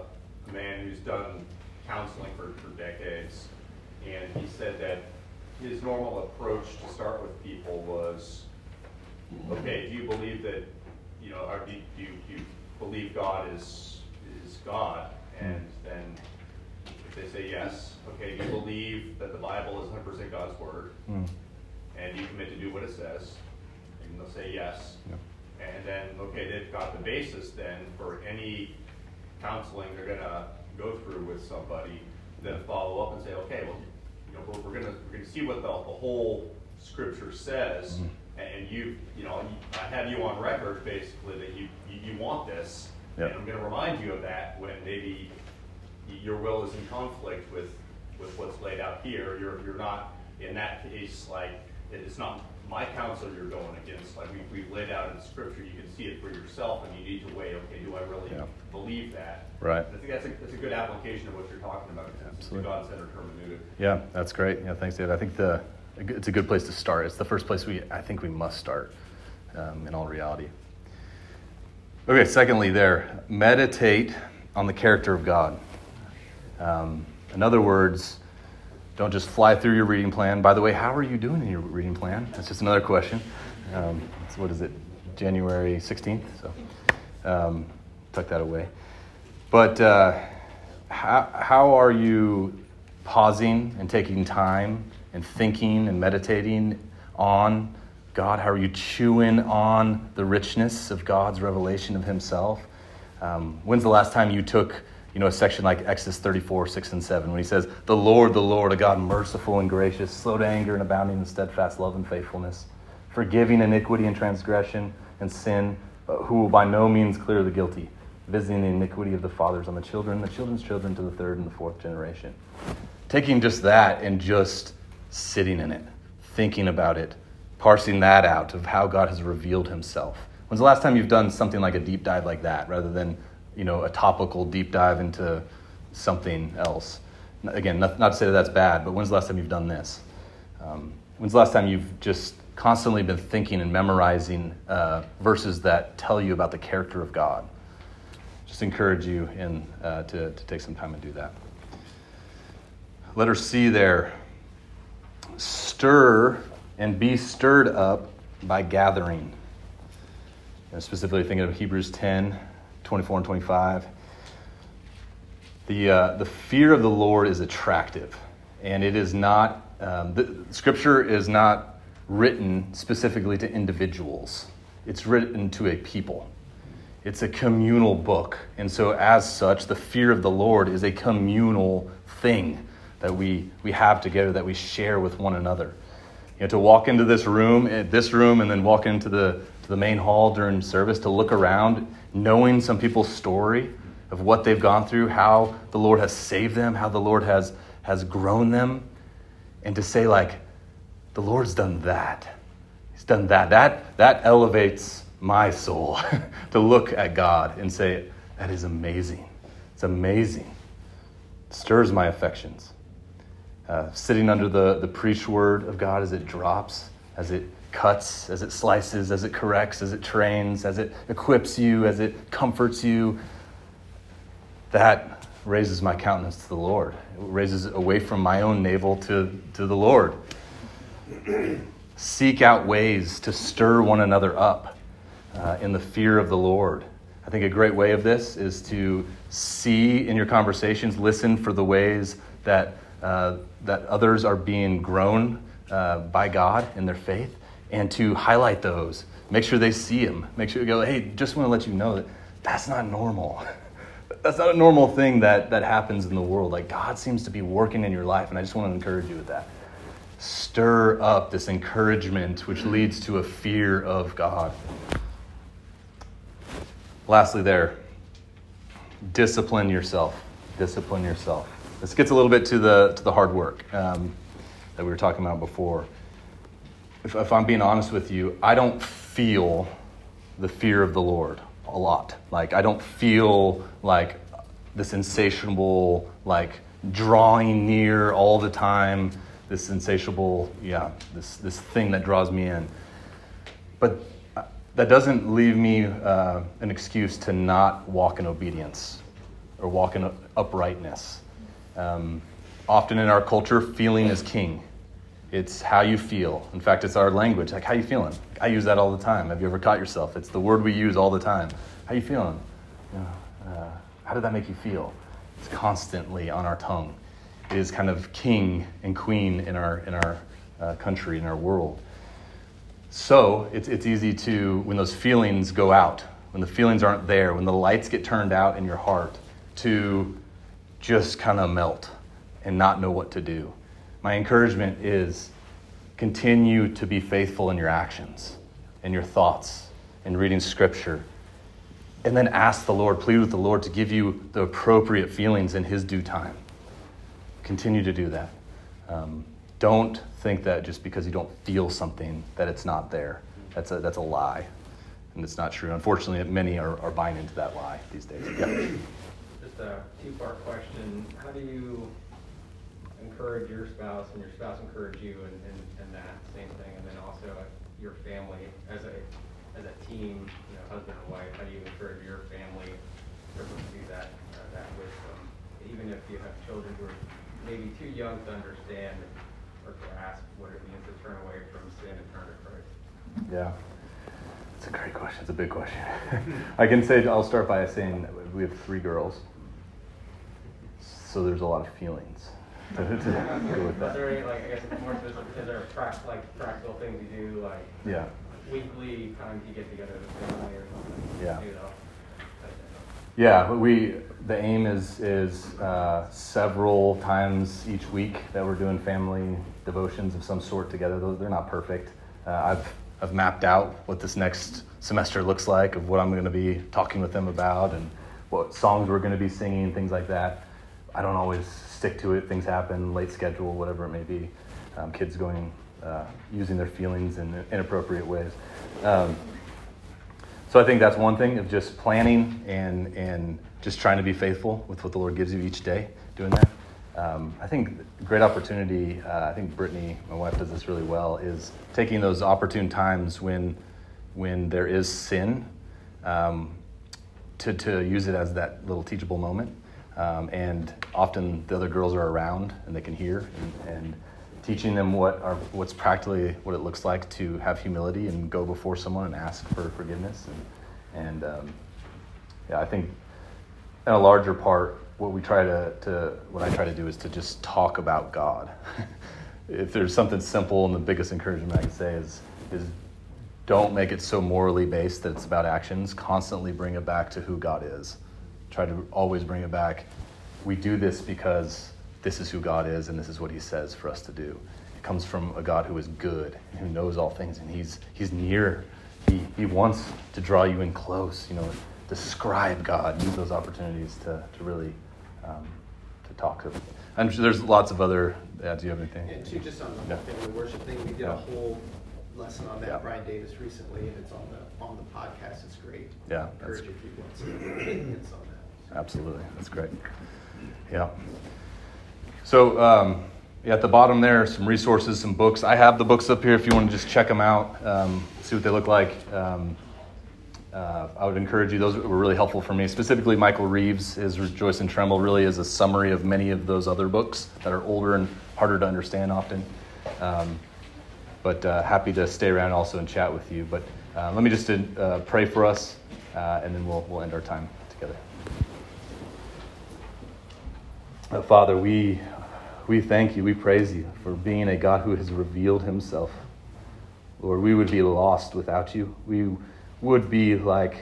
man who's done counseling for, for decades, and he said that his normal approach to start with people was, okay, do you believe that, you know, or do, do, you, do you believe God is is God? And then They say yes, okay, you believe that the Bible is one hundred percent God's word, mm. and you commit to do what it says, and they'll say yes. Yep. And then, okay, they've got the basis then for any counseling they're going to go through with somebody, then follow up and say, okay, well, you know, we're, we're going we're gonna see what the, the whole Scripture says, mm. and you, you know, you, I have you on record, basically, that you, you, you want this, yep. and I'm going to remind you of that when maybe your will is in conflict with, with what's laid out here. You're you're not, in that case, like, it's not my counsel you're going against. Like, we, we've laid out in Scripture, you can see it for yourself, and you need to weigh, okay, do I really yeah. believe that? Right. I think that's a, that's a good application of what you're talking about. Absolutely. God-centered hermeneutic. Yeah, that's great. Yeah, thanks, David. I think the it's a good place to start. It's the first place we I think we must start um, in all reality. Okay, secondly there, meditate on the character of God. Um, in other words, don't just fly through your reading plan. By the way, how are you doing in your reading plan? That's just another question. Um, it's, what is it, January sixteenth? So um, tuck that away. But uh, how, how are you pausing and taking time and thinking and meditating on God? How are you chewing on the richness of God's revelation of himself? Um, when's the last time you took You know, a section like Exodus thirty-four, six and seven, when he says, "The Lord, the Lord, a God merciful and gracious, slow to anger and abounding in steadfast love and faithfulness, forgiving iniquity and transgression and sin, who will by no means clear the guilty, visiting the iniquity of the fathers on the children, the children's children to the third and the fourth generation." Taking just that and just sitting in it, thinking about it, parsing that out of how God has revealed himself. When's the last time you've done something like a deep dive like that, rather than you know, a topical deep dive into something else? Again, not, not to say that that's bad, but when's the last time you've done this? Um, when's the last time you've just constantly been thinking and memorizing uh, verses that tell you about the character of God? Just encourage you in uh, to, to take some time and do that. Letter C there. Stir and be stirred up by gathering. And specifically thinking of Hebrews ten, twenty-four and twenty-five. The uh, the fear of the Lord is attractive, and it is not, um, the Scripture is not written specifically to individuals. It's written to a people. It's a communal book. And so as such, the fear of the Lord is a communal thing that we, we have together, that we share with one another. You know, to walk into this room, this room, and then walk into the to the main hall during service, to look around, knowing some people's story of what they've gone through, how the Lord has saved them, how the Lord has has grown them, and to say, like, the Lord's done that. He's done that. That that elevates my soul to look at God and say, that is amazing. It's amazing. It stirs my affections. Uh, sitting under the, the preached word of God as it drops, as it cuts, as it slices, as it corrects, as it trains, as it equips you, as it comforts you, that raises my countenance to the Lord. It raises it away from my own navel to, to the Lord. Seek out ways to stir one another up uh, in the fear of the Lord. I think a great way of this is to see in your conversations, listen for the ways that Uh, that others are being grown uh, by God in their faith, and to highlight those. Make sure they see them. Make sure you go, hey, just want to let you know that that's not normal. That's not a normal thing that, that happens in the world. Like, God seems to be working in your life, and I just want to encourage you with that. Stir up this encouragement, which leads to a fear of God. Lastly there, discipline yourself. Discipline yourself. This gets a little bit to the to the hard work um, that we were talking about before. If, if I'm being honest with you, I don't feel the fear of the Lord a lot. Like, I don't feel like this insatiable, like, drawing near all the time. This insatiable, yeah, this this thing that draws me in. But that doesn't leave me uh, an excuse to not walk in obedience or walk in uprightness. Um, often in our culture, feeling is king. It's how you feel. In fact, it's our language. Like, how you feeling? I use that all the time. Have you ever caught yourself? It's the word we use all the time. How you feeling? You know, uh, how did that make you feel? It's constantly on our tongue. is kind of king and queen in our in our uh, country, in our world. So it's it's easy to, when those feelings go out, when the feelings aren't there, when the lights get turned out in your heart, to just kind of melt and not know what to do. My encouragement is continue to be faithful in your actions and your thoughts and reading Scripture. And then ask the Lord, plead with the Lord to give you the appropriate feelings in His due time. Continue to do that. Um, don't think that just because you don't feel something that it's not there. That's a that's a lie, and it's not true. Unfortunately, many are, are buying into that lie these days. Yeah. Just a two-part question. How do you encourage your spouse, and your spouse encourage you, and, and, and that same thing, and then also your family as a as a team, you know, husband and wife? How do you encourage your family to pursue that uh, that wisdom, even if you have children who are maybe too young to understand or to ask what it means to turn away from sin and turn to Christ? Yeah, it's a great question. It's a big question. I can say I'll start by saying we have three girls, so there's a lot of feelings to, to go with that. Is there any, like, I guess it's more specific, is there practical, like practical things you do, like? Yeah. Weekly times you get together with the family or something. Yeah. Yeah, we the aim is is uh, several times each week that we're doing family devotions of some sort together. Those they're not perfect. Uh, I've I've mapped out what this next semester looks like, of what I'm going to be talking with them about, and what songs we're going to be singing, things like that. I don't always stick to it. Things happen, late schedule, whatever it may be. Um, kids going. Uh, using their feelings in inappropriate ways. Um, so I think that's one thing of just planning and and just trying to be faithful with what the Lord gives you each day, doing that. Um, I think great opportunity, uh, I think Brittany, my wife, does this really well, is taking those opportune times when when there is sin um, to, to use it as that little teachable moment. Um, and often the other girls are around and they can hear and, and teaching them what are, what's practically what it looks like to have humility and go before someone and ask for forgiveness. And, and um, yeah, I think in a larger part, what we try to, to what I try to do is to just talk about God. If there's something simple, and the biggest encouragement I can say is, is don't make it so morally based that it's about actions. Constantly bring it back to who God is. Try to always bring it back. We do this because this is who God is, and this is what He says for us to do. It comes from a God who is good and who knows all things, and He's He's near. He He wants to draw you in close. You know, describe God. Use those opportunities to to really um, to talk of it. I'm sure there's lots of other. Yeah, do you have anything? Yeah, too, just on the yeah. family worship thing, we did yeah. a whole lesson on that. Yeah. Brian Davis recently, and it's on the on the podcast. It's great. Yeah, I encourage if you want some hints on that. Absolutely, that's great. Yeah. So um, yeah, at the bottom there are some resources, some books. I have the books up here if you want to just check them out, um, see what they look like. Um, uh, I would encourage you. Those were really helpful for me. Specifically, Michael Reeves, his Rejoice and Tremble really is a summary of many of those other books that are older and harder to understand often. Um, but uh, happy to stay around also and chat with you. But uh, let me just uh, pray for us, uh, and then we'll we'll end our time together. Uh, Father, we... We thank you, we praise you for being a God who has revealed Himself. Lord, we would be lost without you. We would be like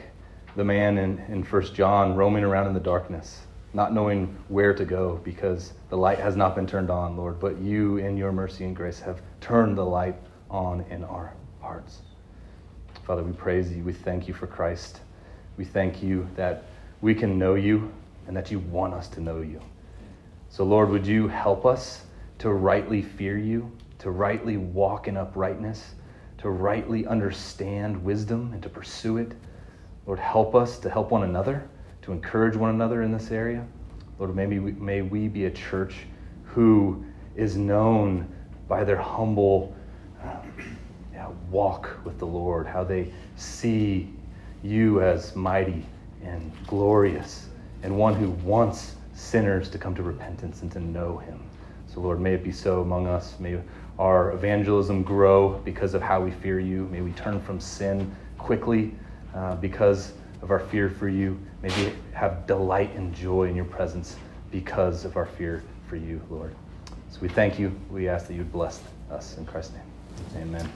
the man in, in First John, roaming around in the darkness, not knowing where to go because the light has not been turned on, Lord. But you, in your mercy and grace, have turned the light on in our hearts. Father, we praise you. We thank you for Christ. We thank you that we can know you and that you want us to know you. So, Lord, would you help us to rightly fear you, to rightly walk in uprightness, to rightly understand wisdom and to pursue it. Lord, help us to help one another, to encourage one another in this area. Lord, maybe we, may we be a church who is known by their humble uh, yeah, walk with the Lord, how they see you as mighty and glorious and one who wants sinners to come to repentance and to know Him. So, Lord, may it be so among us. May our evangelism grow because of how we fear you. May we turn from sin quickly uh, because of our fear for you. May we have delight and joy in your presence because of our fear for you, Lord. So we thank you. We ask that you would bless us in Christ's name. Amen.